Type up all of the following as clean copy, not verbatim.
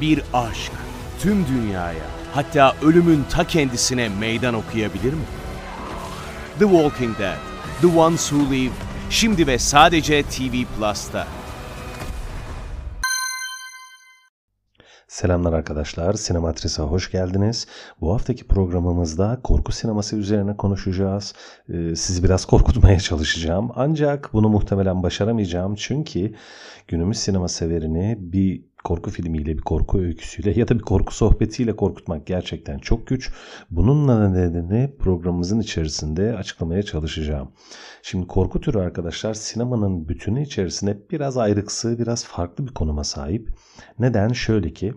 bir aşk tüm dünyaya, hatta ölümün ta kendisine meydan okuyabilir mi? The Walking Dead, The Ones Who Live, şimdi ve sadece TV Plus'ta. Selamlar arkadaşlar, Sinematris'e hoş geldiniz. Bu haftaki programımızda korku sineması üzerine konuşacağız. Sizi biraz korkutmaya çalışacağım. Ancak bunu muhtemelen başaramayacağım. Çünkü günümüz sinema severini bir korku filmiyle, bir korku öyküsüyle ya da bir korku sohbetiyle korkutmak gerçekten çok güç. Bununla nedeni programımızın içerisinde açıklamaya çalışacağım. Şimdi korku türü arkadaşlar sinemanın bütünü içerisinde biraz ayrıksı, biraz farklı bir konuma sahip. Neden? Şöyle ki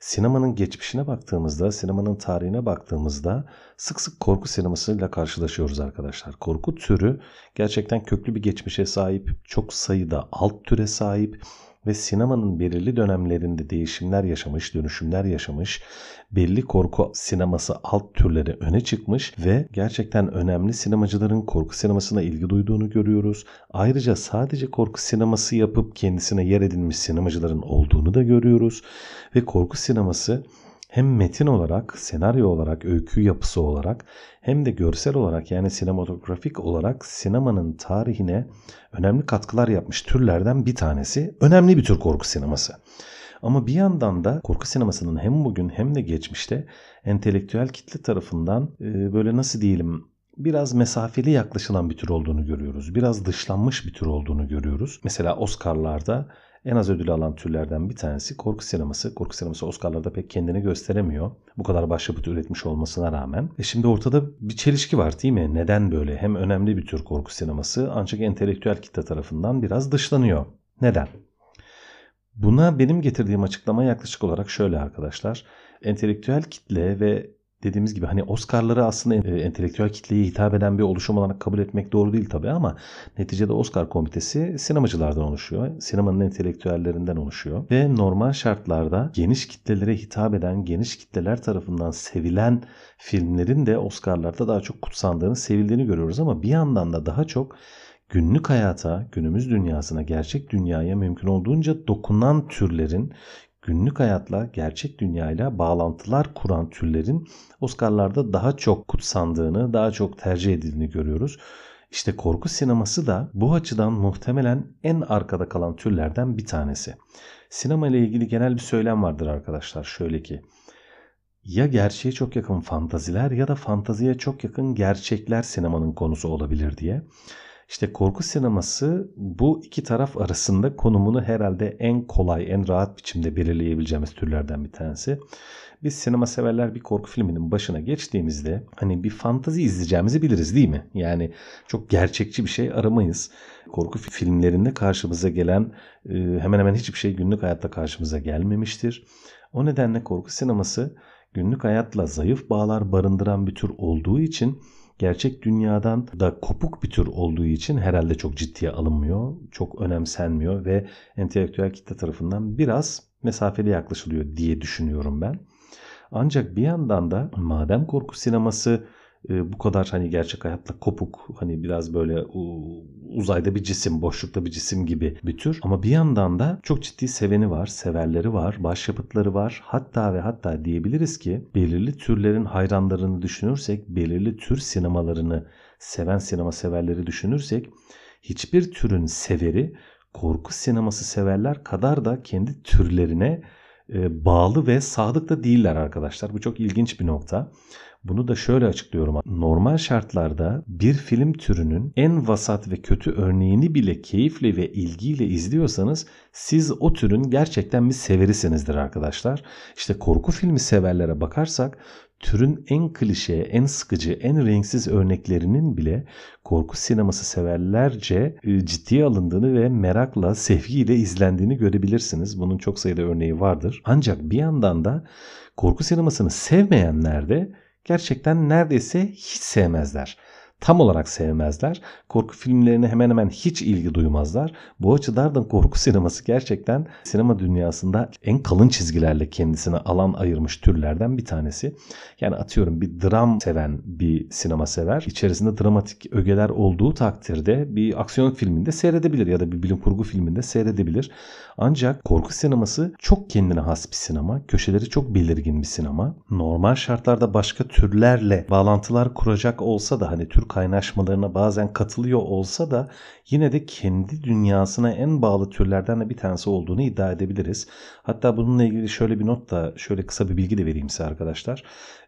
sinemanın geçmişine baktığımızda, sinemanın tarihine baktığımızda sık sık korku sinemasıyla karşılaşıyoruz arkadaşlar. Korku türü gerçekten köklü bir geçmişe sahip, çok sayıda alt türe sahip ve sinemanın belirli dönemlerinde değişimler yaşamış, dönüşümler yaşamış, belli korku sineması alt türleri öne çıkmış ve gerçekten önemli sinemacıların korku sinemasına ilgi duyduğunu görüyoruz. Ayrıca sadece korku sineması yapıp kendisine yer edinmiş sinemacıların olduğunu da görüyoruz. Ve korku sineması hem metin olarak, senaryo olarak, öykü yapısı olarak hem de görsel olarak yani sinematografik olarak sinemanın tarihine önemli katkılar yapmış türlerden bir tanesi. Önemli bir tür korku sineması. Ama bir yandan da korku sinemasının hem bugün hem de geçmişte entelektüel kitle tarafından böyle nasıl diyelim biraz mesafeli yaklaşılan bir tür olduğunu görüyoruz. Biraz dışlanmış bir tür olduğunu görüyoruz. Mesela Oscar'larda en az ödül alan türlerden bir tanesi korku sineması. Korku sineması Oscar'larda pek kendini gösteremiyor. Bu kadar başyapıt üretmiş olmasına rağmen. Şimdi ortada bir çelişki var değil mi? Neden böyle? Hem önemli bir tür korku sineması ancak entelektüel kitle tarafından biraz dışlanıyor. Neden? Buna benim getirdiğim açıklama yaklaşık olarak şöyle arkadaşlar. Entelektüel kitle ve dediğimiz gibi hani Oscar'ları aslında entelektüel kitleye hitap eden bir oluşum olarak kabul etmek doğru değil tabii ama neticede Oscar komitesi sinemacılardan oluşuyor. Sinemanın entelektüellerinden oluşuyor. Ve normal şartlarda geniş kitlelere hitap eden, geniş kitleler tarafından sevilen filmlerin de Oscar'larda daha çok kutsandığını, sevildiğini görüyoruz ama bir yandan da daha çok günlük hayata, günümüz dünyasına, gerçek dünyaya mümkün olduğunca dokunan türlerin, günlük hayatla, gerçek dünyayla bağlantılar kuran türlerin Oscar'larda daha çok kutsandığını, daha çok tercih edildiğini görüyoruz. İşte korku sineması da bu açıdan muhtemelen en arkada kalan türlerden bir tanesi. Sinema ile ilgili genel bir söylem vardır arkadaşlar. Şöyle ki, ya gerçeğe çok yakın fantaziler ya da fantaziye çok yakın gerçekler sinemanın konusu olabilir diye. İşte korku sineması bu iki taraf arasında konumunu herhalde en kolay, en rahat biçimde belirleyebileceğimiz türlerden bir tanesi. Biz sinema severler bir korku filminin başına geçtiğimizde hani bir fantazi izleyeceğimizi biliriz değil mi? Yani çok gerçekçi bir şey aramayız. Korku filmlerinde karşımıza gelen hemen hemen hiçbir şey günlük hayatta karşımıza gelmemiştir. O nedenle korku sineması günlük hayatla zayıf bağlar barındıran bir tür olduğu için gerçek dünyadan da kopuk bir tür olduğu için herhalde çok ciddiye alınmıyor, çok önemsenmiyor ve entelektüel kitle tarafından biraz mesafeli yaklaşılıyor diye düşünüyorum ben. Ancak bir yandan da madem korku sineması bu kadar hani gerçek hayatla kopuk, hani biraz böyle uzayda bir cisim, boşlukta bir cisim gibi bir tür. Ama bir yandan da çok ciddi seveni var, severleri var, başyapıtları var. Hatta ve hatta diyebiliriz ki belirli türlerin hayranlarını düşünürsek, belirli tür sinemalarını seven sinema severleri düşünürsek hiçbir türün severi korku sineması severler kadar da kendi türlerine bağlı ve sadık da değiller arkadaşlar. Bu çok ilginç bir nokta. Bunu da şöyle açıklıyorum. Normal şartlarda bir film türünün en vasat ve kötü örneğini bile keyifle ve ilgiyle izliyorsanız siz o türün gerçekten bir severisinizdir arkadaşlar. İşte korku filmi severlere bakarsak türün en klişe, en sıkıcı, en renksiz örneklerinin bile korku sineması severlerce ciddiye alındığını ve merakla, sevgiyle izlendiğini görebilirsiniz. Bunun çok sayıda örneği vardır. Ancak bir yandan da korku sinemasını sevmeyenler de gerçekten neredeyse hiç sevmezler. tam olarak sevmezler. Korku filmlerine hemen hemen hiç ilgi duymazlar. Bu açıdan korku sineması gerçekten sinema dünyasında en kalın çizgilerle kendisine alan ayırmış türlerden bir tanesi. Yani atıyorum bir dram seven bir sinema sever. İçerisinde dramatik ögeler olduğu takdirde bir aksiyon filminde seyredebilir ya da bir bilim kurgu filminde seyredebilir. Ancak korku sineması çok kendine has bir sinema. Köşeleri çok belirgin bir sinema. Normal şartlarda başka türlerle bağlantılar kuracak olsa da hani tür kaynaşmalarına bazen katılıyor olsa da yine de kendi dünyasına en bağlı türlerden de bir tanesi olduğunu iddia edebiliriz. Hatta bununla ilgili şöyle bir not da şöyle kısa bir bilgi de vereyim size arkadaşlar.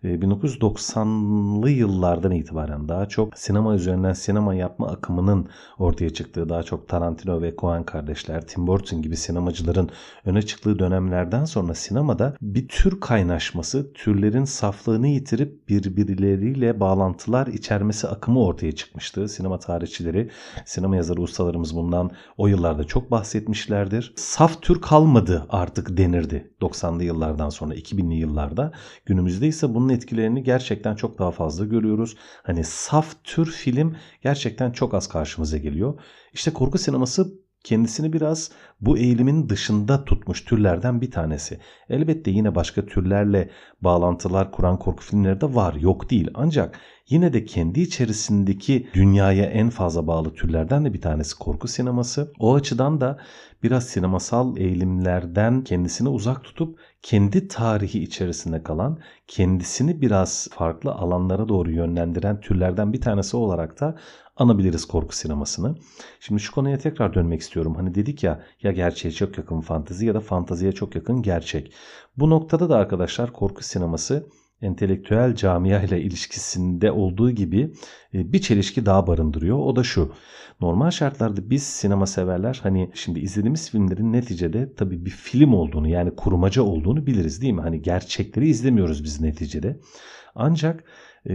1990'lı yıllardan itibaren daha çok sinema üzerinden sinema yapma akımının ortaya çıktığı, daha çok Tarantino ve Coen kardeşler, Tim Burton gibi sinemacıların öne çıktığı dönemlerden sonra sinemada bir tür kaynaşması, türlerin saflığını yitirip birbirleriyle bağlantılar içermesi akımı ortaya çıkmıştı. Sinema tarihçileri, sinema yazarı ustalarımız bundan o yıllarda çok bahsetmişlerdir. Saf tür kalmadı artık denirdi 90'lı yıllardan sonra 2000'li yıllarda. Günümüzde ise bunun etkilerini gerçekten çok daha fazla görüyoruz. Hani saf tür film gerçekten çok az karşımıza geliyor. İşte korku sineması kendisini biraz bu eğilimin dışında tutmuş türlerden bir tanesi. Elbette yine başka türlerle bağlantılar kuran korku filmleri de var, yok değil. Ancak yine de kendi içerisindeki dünyaya en fazla bağlı türlerden de bir tanesi korku sineması. O açıdan da biraz sinemasal eğilimlerden kendisini uzak tutup kendi tarihi içerisinde kalan, kendisini biraz farklı alanlara doğru yönlendiren türlerden bir tanesi olarak da anabiliriz korku sinemasını. Şimdi şu konuya tekrar dönmek istiyorum. Hani dedik ya gerçeğe çok yakın fantezi ya da fanteziye çok yakın gerçek. Bu noktada da arkadaşlar korku sineması entelektüel camia ile ilişkisinde olduğu gibi bir çelişki daha barındırıyor. O da şu. Normal şartlarda biz sinema severler hani şimdi izlediğimiz filmlerin neticede tabii bir film olduğunu yani kurmaca olduğunu biliriz değil mi? Hani gerçekleri izlemiyoruz biz neticede. Ancak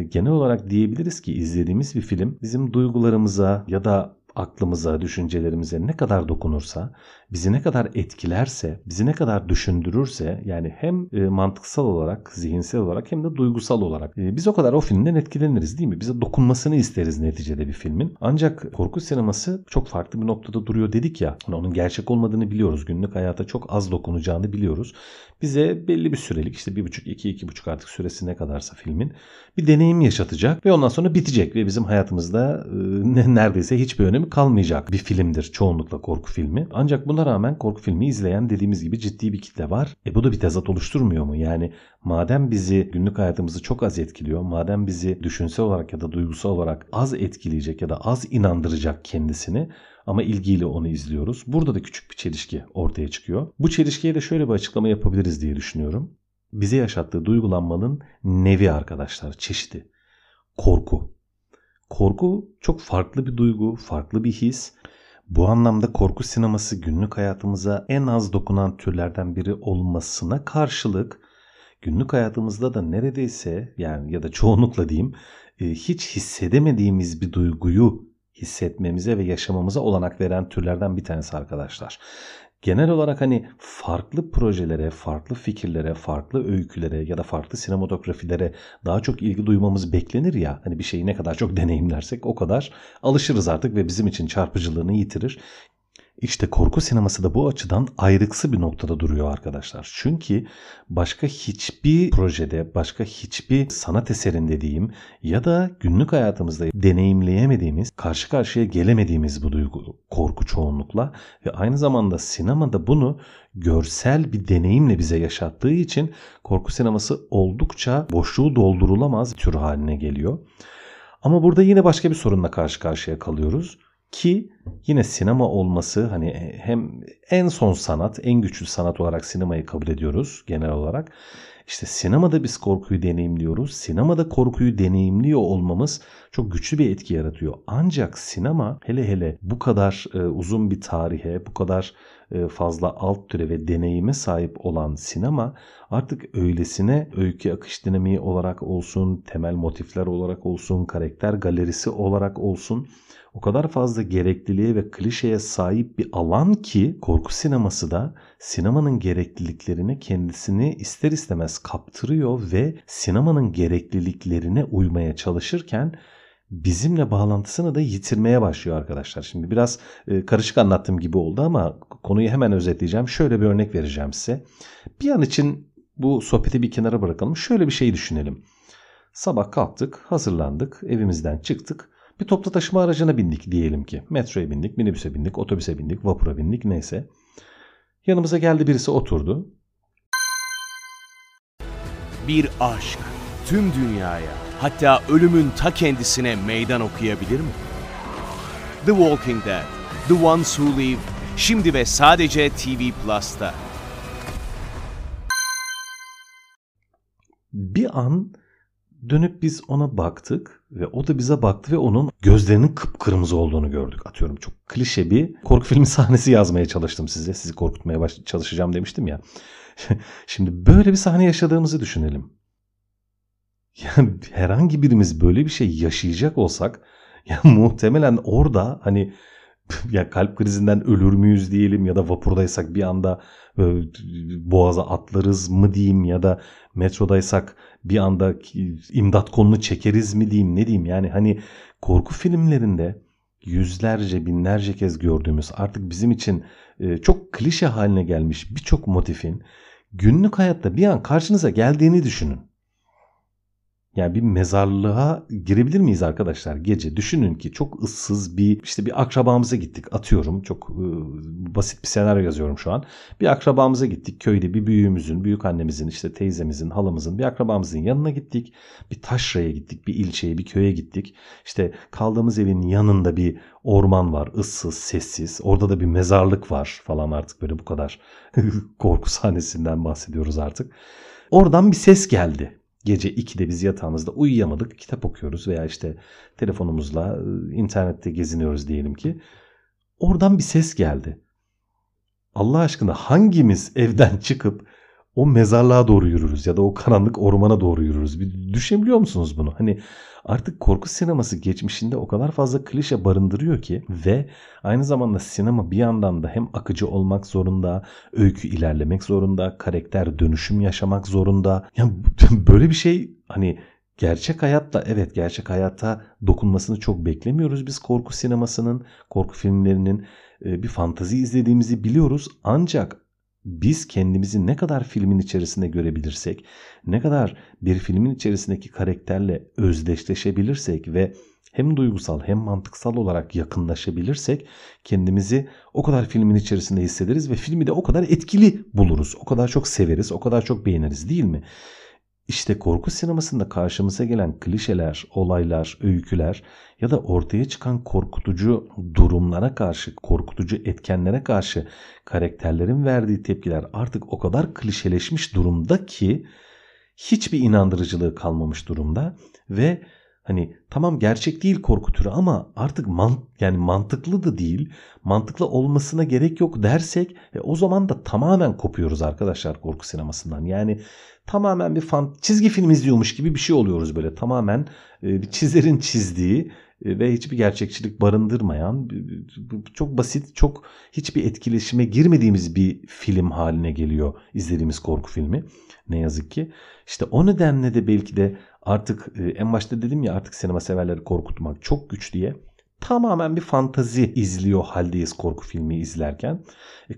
genel olarak diyebiliriz ki izlediğimiz bir film bizim duygularımıza ya da aklımıza, düşüncelerimize ne kadar dokunursa, bizi ne kadar etkilerse, bizi ne kadar düşündürürse yani hem mantıksal olarak, zihinsel olarak hem de duygusal olarak biz o kadar o filmden etkileniriz değil mi? Bize dokunmasını isteriz neticede bir filmin. Ancak korku sineması çok farklı bir noktada duruyor dedik ya. Onun gerçek olmadığını biliyoruz. Günlük hayata çok az dokunacağını biliyoruz. Bize belli bir sürelik işte 1,5-2-2,5 artık süresi ne kadarsa filmin bir deneyim yaşatacak ve ondan sonra bitecek ve bizim hayatımızda neredeyse hiçbir önemi kalmayacak bir filmdir çoğunlukla korku filmi. Ancak buna rağmen korku filmi izleyen dediğimiz gibi ciddi bir kitle var. Bu da bir tezat oluşturmuyor mu? Yani madem bizi günlük hayatımızı çok az etkiliyor, madem bizi düşünsel olarak ya da duygusal olarak az etkileyecek ya da az inandıracak kendisini ama ilgiyle onu izliyoruz. Burada da küçük bir çelişki ortaya çıkıyor. Bu çelişkiye de şöyle bir açıklama yapabiliriz diye düşünüyorum. Bize yaşattığı duygulanmanın nevi arkadaşlar, çeşidi. Korku. Korku çok farklı bir duygu, farklı bir his. Bu anlamda korku sineması günlük hayatımıza en az dokunan türlerden biri olmasına karşılık günlük hayatımızda da neredeyse yani ya da çoğunlukla diyeyim hiç hissedemediğimiz bir duyguyu hissetmemize ve yaşamamıza olanak veren türlerden bir tanesi arkadaşlar. Genel olarak hani farklı projelere, farklı fikirlere, farklı öykülere ya da farklı sinematografilere daha çok ilgi duymamız beklenir ya. Hani bir şeyi ne kadar çok deneyimlersek o kadar alışırız artık ve bizim için çarpıcılığını yitirir. İşte korku sineması da bu açıdan ayrıksı bir noktada duruyor arkadaşlar. Çünkü başka hiçbir projede, başka hiçbir sanat eserinde diyeyim ya da günlük hayatımızda deneyimleyemediğimiz, karşı karşıya gelemediğimiz bu duygu korku çoğunlukla ve aynı zamanda sinemada bunu görsel bir deneyimle bize yaşattığı için korku sineması oldukça boşluğu doldurulamaz tür haline geliyor. Ama burada yine başka bir sorunla karşı karşıya kalıyoruz. Ki yine sinema olması hani hem en son sanat, en güçlü sanat olarak sinemayı kabul ediyoruz genel olarak. İşte sinemada biz korkuyu deneyimliyoruz. Sinemada korkuyu deneyimliyor olmamız çok güçlü bir etki yaratıyor. Ancak sinema hele bu kadar uzun bir tarihe, bu kadar fazla alt türe ve deneyime sahip olan sinema artık öylesine öykü akış dinamiği olarak olsun, temel motifler olarak olsun, karakter galerisi olarak olsun o kadar fazla gerekliliğe ve klişeye sahip bir alan ki korku sineması da sinemanın gerekliliklerine kendisini ister istemez kaptırıyor ve sinemanın gerekliliklerine uymaya çalışırken bizimle bağlantısını da yitirmeye başlıyor arkadaşlar. Şimdi biraz karışık anlattığım gibi oldu ama konuyu hemen özetleyeceğim. Şöyle bir örnek vereceğim size. Bir an için bu sohbeti bir kenara bırakalım. Şöyle bir şey düşünelim. Sabah kalktık, hazırlandık, evimizden çıktık. Bir toplu taşıma aracına bindik diyelim ki. Metroya bindik, minibüse bindik, otobüse bindik, vapura bindik, neyse. Yanımıza geldi birisi, oturdu. Bir aşk tüm dünyaya, hatta ölümün ta kendisine meydan okuyabilir mi? The Walking Dead, The Ones Who Live, şimdi ve sadece TV Plus'ta. Bir an dönüp biz ona baktık ve o da bize baktı ve onun gözlerinin kıpkırmızı olduğunu gördük. Atıyorum, çok klişe bir korku filmi sahnesi yazmaya çalıştım size. Sizi korkutmaya çalışacağım demiştim ya. Şimdi böyle bir sahne yaşadığımızı düşünelim. Yani herhangi birimiz böyle bir şey yaşayacak olsak ya muhtemelen orada hani ya kalp krizinden ölür müyüz diyelim, ya da vapurdaysak bir anda boğaza atlarız mı diyeyim, ya da metrodaysak bir anda imdat kolunu çekeriz mi diyeyim, ne diyeyim. Yani hani korku filmlerinde yüzlerce binlerce kez gördüğümüz, artık bizim için çok klişe haline gelmiş birçok motifin günlük hayatta bir an karşınıza geldiğini düşünün. Yani bir mezarlığa girebilir miyiz arkadaşlar gece? Düşünün ki çok ıssız bir akrabamıza gittik, atıyorum. Çok basit bir senaryo yazıyorum şu an. Bir akrabamıza gittik, köyde bir büyüğümüzün, büyük annemizin, işte teyzemizin, halamızın, bir akrabamızın yanına gittik. Bir taşraya gittik, bir ilçeye, bir köye gittik. İşte kaldığımız evin yanında bir orman var, ıssız, sessiz. Orada da bir mezarlık var falan, artık böyle bu kadar korku sahnesinden bahsediyoruz artık. Oradan bir ses geldi. Gece 2'de biz yatağımızda uyuyamadık, kitap okuyoruz veya işte telefonumuzla internette geziniyoruz diyelim ki. Oradan bir ses geldi. Allah aşkına hangimiz evden çıkıp o mezarlığa doğru yürürüz ya da o karanlık ormana doğru yürürüz? Bir düşünebiliyor musunuz bunu? Hani artık korku sineması geçmişinde o kadar fazla klişe barındırıyor ki ve aynı zamanda sinema bir yandan da hem akıcı olmak zorunda, öykü ilerlemek zorunda, karakter dönüşüm yaşamak zorunda. Yani böyle bir şey hani gerçek hayatta, evet, gerçek hayata dokunmasını çok beklemiyoruz biz korku sinemasının, korku filmlerinin. Bir fantezi izlediğimizi biliyoruz ancak biz kendimizi ne kadar filmin içerisinde görebilirsek, ne kadar bir filmin içerisindeki karakterle özdeşleşebilirsek ve hem duygusal hem mantıksal olarak yakınlaşabilirsek kendimizi o kadar filmin içerisinde hissederiz ve filmi de o kadar etkili buluruz. O kadar çok severiz, o kadar çok beğeniriz, değil mi? İşte korku sinemasında karşımıza gelen klişeler, olaylar, öyküler ya da ortaya çıkan korkutucu durumlara karşı, korkutucu etkenlere karşı karakterlerin verdiği tepkiler artık o kadar klişeleşmiş durumda ki hiçbir inandırıcılığı kalmamış durumda ve hani tamam gerçek değil korku türü ama artık yani mantıklı da değil, mantıklı olmasına gerek yok dersek o zaman da tamamen kopuyoruz arkadaşlar korku sinemasından. Yani tamamen bir çizgi film izliyormuş gibi bir şey oluyoruz böyle. Tamamen bir çizerin çizdiği ve hiçbir gerçekçilik barındırmayan, çok basit, çok hiçbir etkileşime girmediğimiz bir film haline geliyor izlediğimiz korku filmi. Ne yazık ki. İşte o nedenle de belki de artık en başta dedim ya, artık sinema severleri korkutmak çok güç diye tamamen bir fantazi izliyor haldeyiz korku filmi izlerken.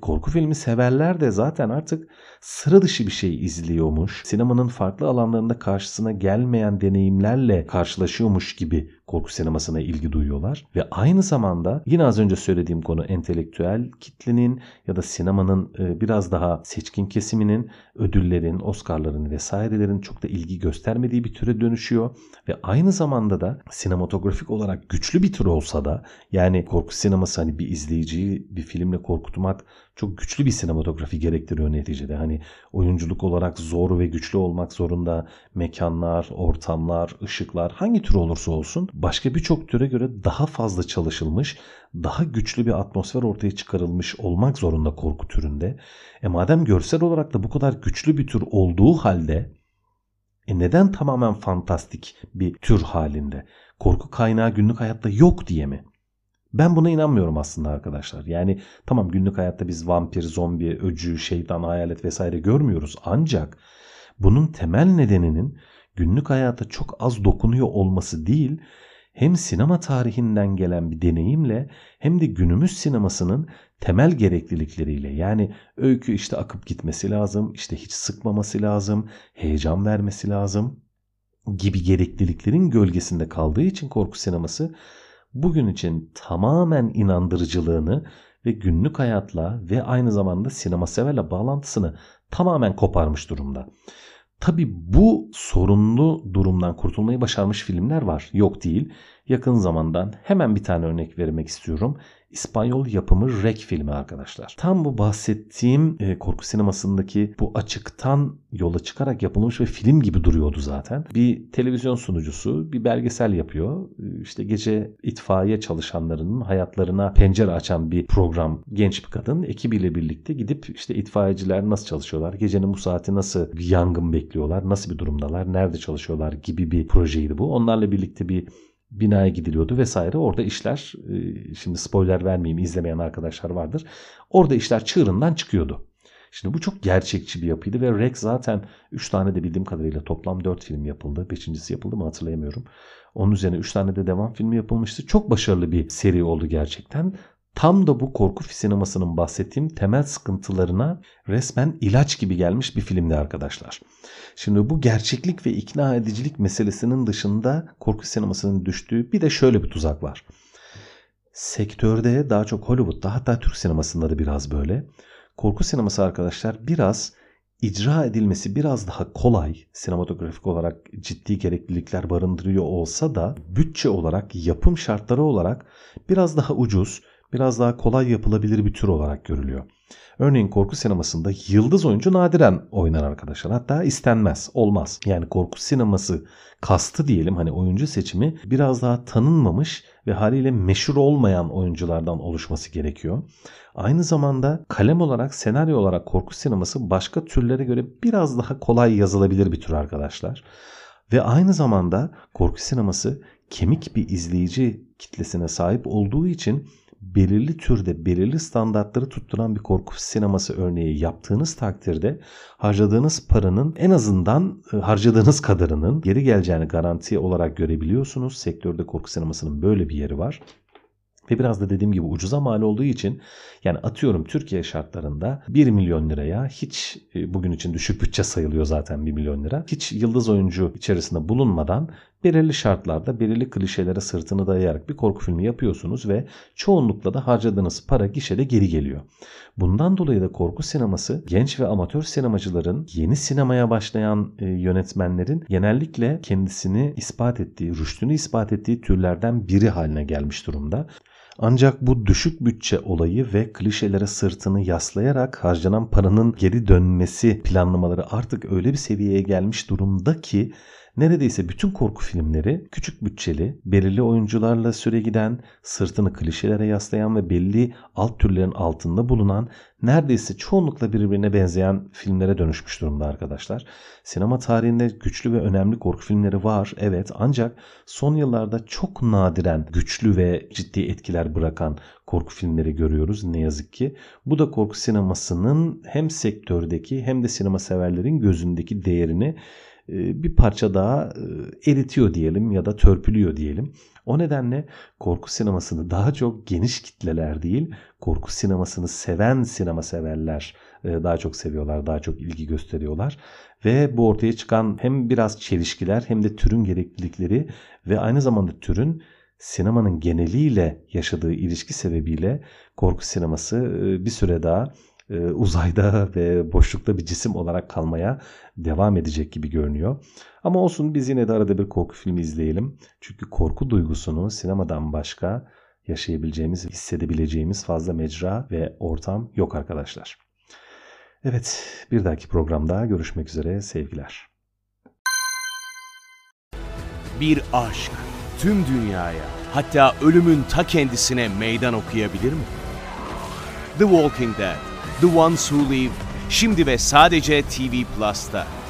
Korku filmi severler de zaten artık sıra dışı bir şey izliyormuş, sinemanın farklı alanlarında karşısına gelmeyen deneyimlerle karşılaşıyormuş gibi korku sinemasına ilgi duyuyorlar. Ve aynı zamanda yine az önce söylediğim konu, entelektüel kitlenin ya da sinemanın biraz daha seçkin kesiminin, ödüllerin, Oscar'ların vesairelerin çok da ilgi göstermediği bir türe dönüşüyor. Ve aynı zamanda da sinematografik olarak güçlü bir tür olsa da, yani korku sineması hani bir izleyiciyi bir filmle korkutmak çok güçlü bir sinematografi gerektiriyor neticede. Hani oyunculuk olarak zor ve güçlü olmak zorunda, mekanlar, ortamlar, ışıklar, hangi tür olursa olsun başka birçok türe göre daha fazla çalışılmış, daha güçlü bir atmosfer ortaya çıkarılmış olmak zorunda korku türünde. Madem görsel olarak da bu kadar güçlü bir tür olduğu halde neden tamamen fantastik bir tür halinde? Korku kaynağı günlük hayatta yok diye mi? Ben buna inanmıyorum aslında arkadaşlar. Yani tamam, günlük hayatta biz vampir, zombi, öcü, şeytan, hayalet vesaire görmüyoruz. Ancak bunun temel nedeninin günlük hayata çok az dokunuyor olması değil, hem sinema tarihinden gelen bir deneyimle hem de günümüz sinemasının temel gereklilikleriyle, yani öykü işte akıp gitmesi lazım, işte hiç sıkmaması lazım, heyecan vermesi lazım gibi gerekliliklerin gölgesinde kaldığı için korku sineması bugün için tamamen inandırıcılığını ve günlük hayatla ve aynı zamanda sinema severle bağlantısını tamamen koparmış durumda. Tabii bu sorunlu durumdan kurtulmayı başarmış filmler var. Yok değil. Yakın zamandan hemen bir tane örnek vermek istiyorum. İspanyol yapımı REC filmi arkadaşlar. Tam bu bahsettiğim korku sinemasındaki bu açıktan yola çıkarak yapılmış ve film gibi duruyordu zaten. Bir televizyon sunucusu bir belgesel yapıyor. İşte gece itfaiye çalışanlarının hayatlarına pencere açan bir program. Genç bir kadın ekibiyle birlikte gidip işte itfaiyeciler nasıl çalışıyorlar, gecenin bu saati nasıl bir yangın bekliyorlar, nasıl bir durumdalar, nerede çalışıyorlar gibi bir projeydi bu. Onlarla birlikte bir binaya gidiliyordu vesaire. Orada işler, şimdi spoiler vermeyeyim, izlemeyen arkadaşlar vardır. Orada işler çığırından çıkıyordu. Şimdi bu çok gerçekçi bir yapıydı ve REC zaten 3 tane de bildiğim kadarıyla toplam 4 film yapıldı. 5.'si yapıldı mı hatırlayamıyorum. Onun üzerine 3 tane de devam filmi yapılmıştı. Çok başarılı bir seri oldu gerçekten. Tam da bu korku sinemasının bahsettiğim temel sıkıntılarına resmen ilaç gibi gelmiş bir filmdi arkadaşlar. Şimdi bu gerçeklik ve ikna edicilik meselesinin dışında korku sinemasının düştüğü bir de şöyle bir tuzak var. Sektörde, daha çok Hollywood'da, hatta Türk sinemasında da biraz böyle. Korku sineması arkadaşlar biraz icra edilmesi biraz daha kolay, sinematografik olarak ciddi gereklilikler barındırıyor olsa da bütçe olarak, yapım şartları olarak biraz daha ucuz, biraz daha kolay yapılabilir bir tür olarak görülüyor. Örneğin korku sinemasında yıldız oyuncu nadiren oynar arkadaşlar. Hatta istenmez, olmaz. Yani korku sineması kastı diyelim, hani oyuncu seçimi biraz daha tanınmamış ve haliyle meşhur olmayan oyunculardan oluşması gerekiyor. Aynı zamanda kalem olarak, senaryo olarak korku sineması başka türlere göre biraz daha kolay yazılabilir bir tür arkadaşlar. Ve aynı zamanda korku sineması kemik bir izleyici kitlesine sahip olduğu için belirli türde, belirli standartları tutturan bir korku sineması örneği yaptığınız takdirde harcadığınız paranın en azından harcadığınız kadarının geri geleceğini garanti olarak görebiliyorsunuz. Sektörde korku sinemasının böyle bir yeri var. Ve biraz da dediğim gibi ucuza mal olduğu için, yani atıyorum Türkiye şartlarında 1 milyon liraya, hiç bugün için düşük bütçe sayılıyor zaten 1 milyon lira. Hiç yıldız oyuncu içerisinde bulunmadan belirli şartlarda, belirli klişelere sırtını dayayarak bir korku filmi yapıyorsunuz ve çoğunlukla da harcadığınız para gişede geri geliyor. Bundan dolayı da korku sineması genç ve amatör sinemacıların, yeni sinemaya başlayan yönetmenlerin genellikle kendisini ispat ettiği, rüştünü ispat ettiği türlerden biri haline gelmiş durumda. Ancak bu düşük bütçe olayı ve klişelere sırtını yaslayarak harcanan paranın geri dönmesi planlamaları artık öyle bir seviyeye gelmiş durumda ki neredeyse bütün korku filmleri küçük bütçeli, belirli oyuncularla süre giden, sırtını klişelere yaslayan ve belli alt türlerin altında bulunan, neredeyse çoğunlukla birbirine benzeyen filmlere dönüşmüş durumda arkadaşlar. Sinema tarihinde güçlü ve önemli korku filmleri var, evet, ancak son yıllarda çok nadiren güçlü ve ciddi etkiler bırakan korku filmleri görüyoruz ne yazık ki. Bu da korku sinemasının hem sektördeki hem de sinema severlerin gözündeki değerini bir parça daha eritiyor diyelim ya da törpülüyor diyelim. O nedenle korku sinemasını daha çok geniş kitleler değil, korku sinemasını seven sinema severler daha çok seviyorlar, daha çok ilgi gösteriyorlar. Ve bu ortaya çıkan hem biraz çelişkiler hem de türün gereklilikleri ve aynı zamanda türün sinemanın geneliyle yaşadığı ilişki sebebiyle korku sineması bir süre daha uzayda ve boşlukta bir cisim olarak kalmaya devam edecek gibi görünüyor. Ama olsun, biz yine de arada bir korku filmi izleyelim. Çünkü korku duygusunu sinemadan başka yaşayabileceğimiz, hissedebileceğimiz fazla mecra ve ortam yok arkadaşlar. Evet, bir dahaki programda görüşmek üzere, sevgiler. Bir aşk tüm dünyaya, hatta ölümün ta kendisine meydan okuyabilir mi? The Walking Dead, The Ones Who Live, şimdi ve sadece TV Plus'ta.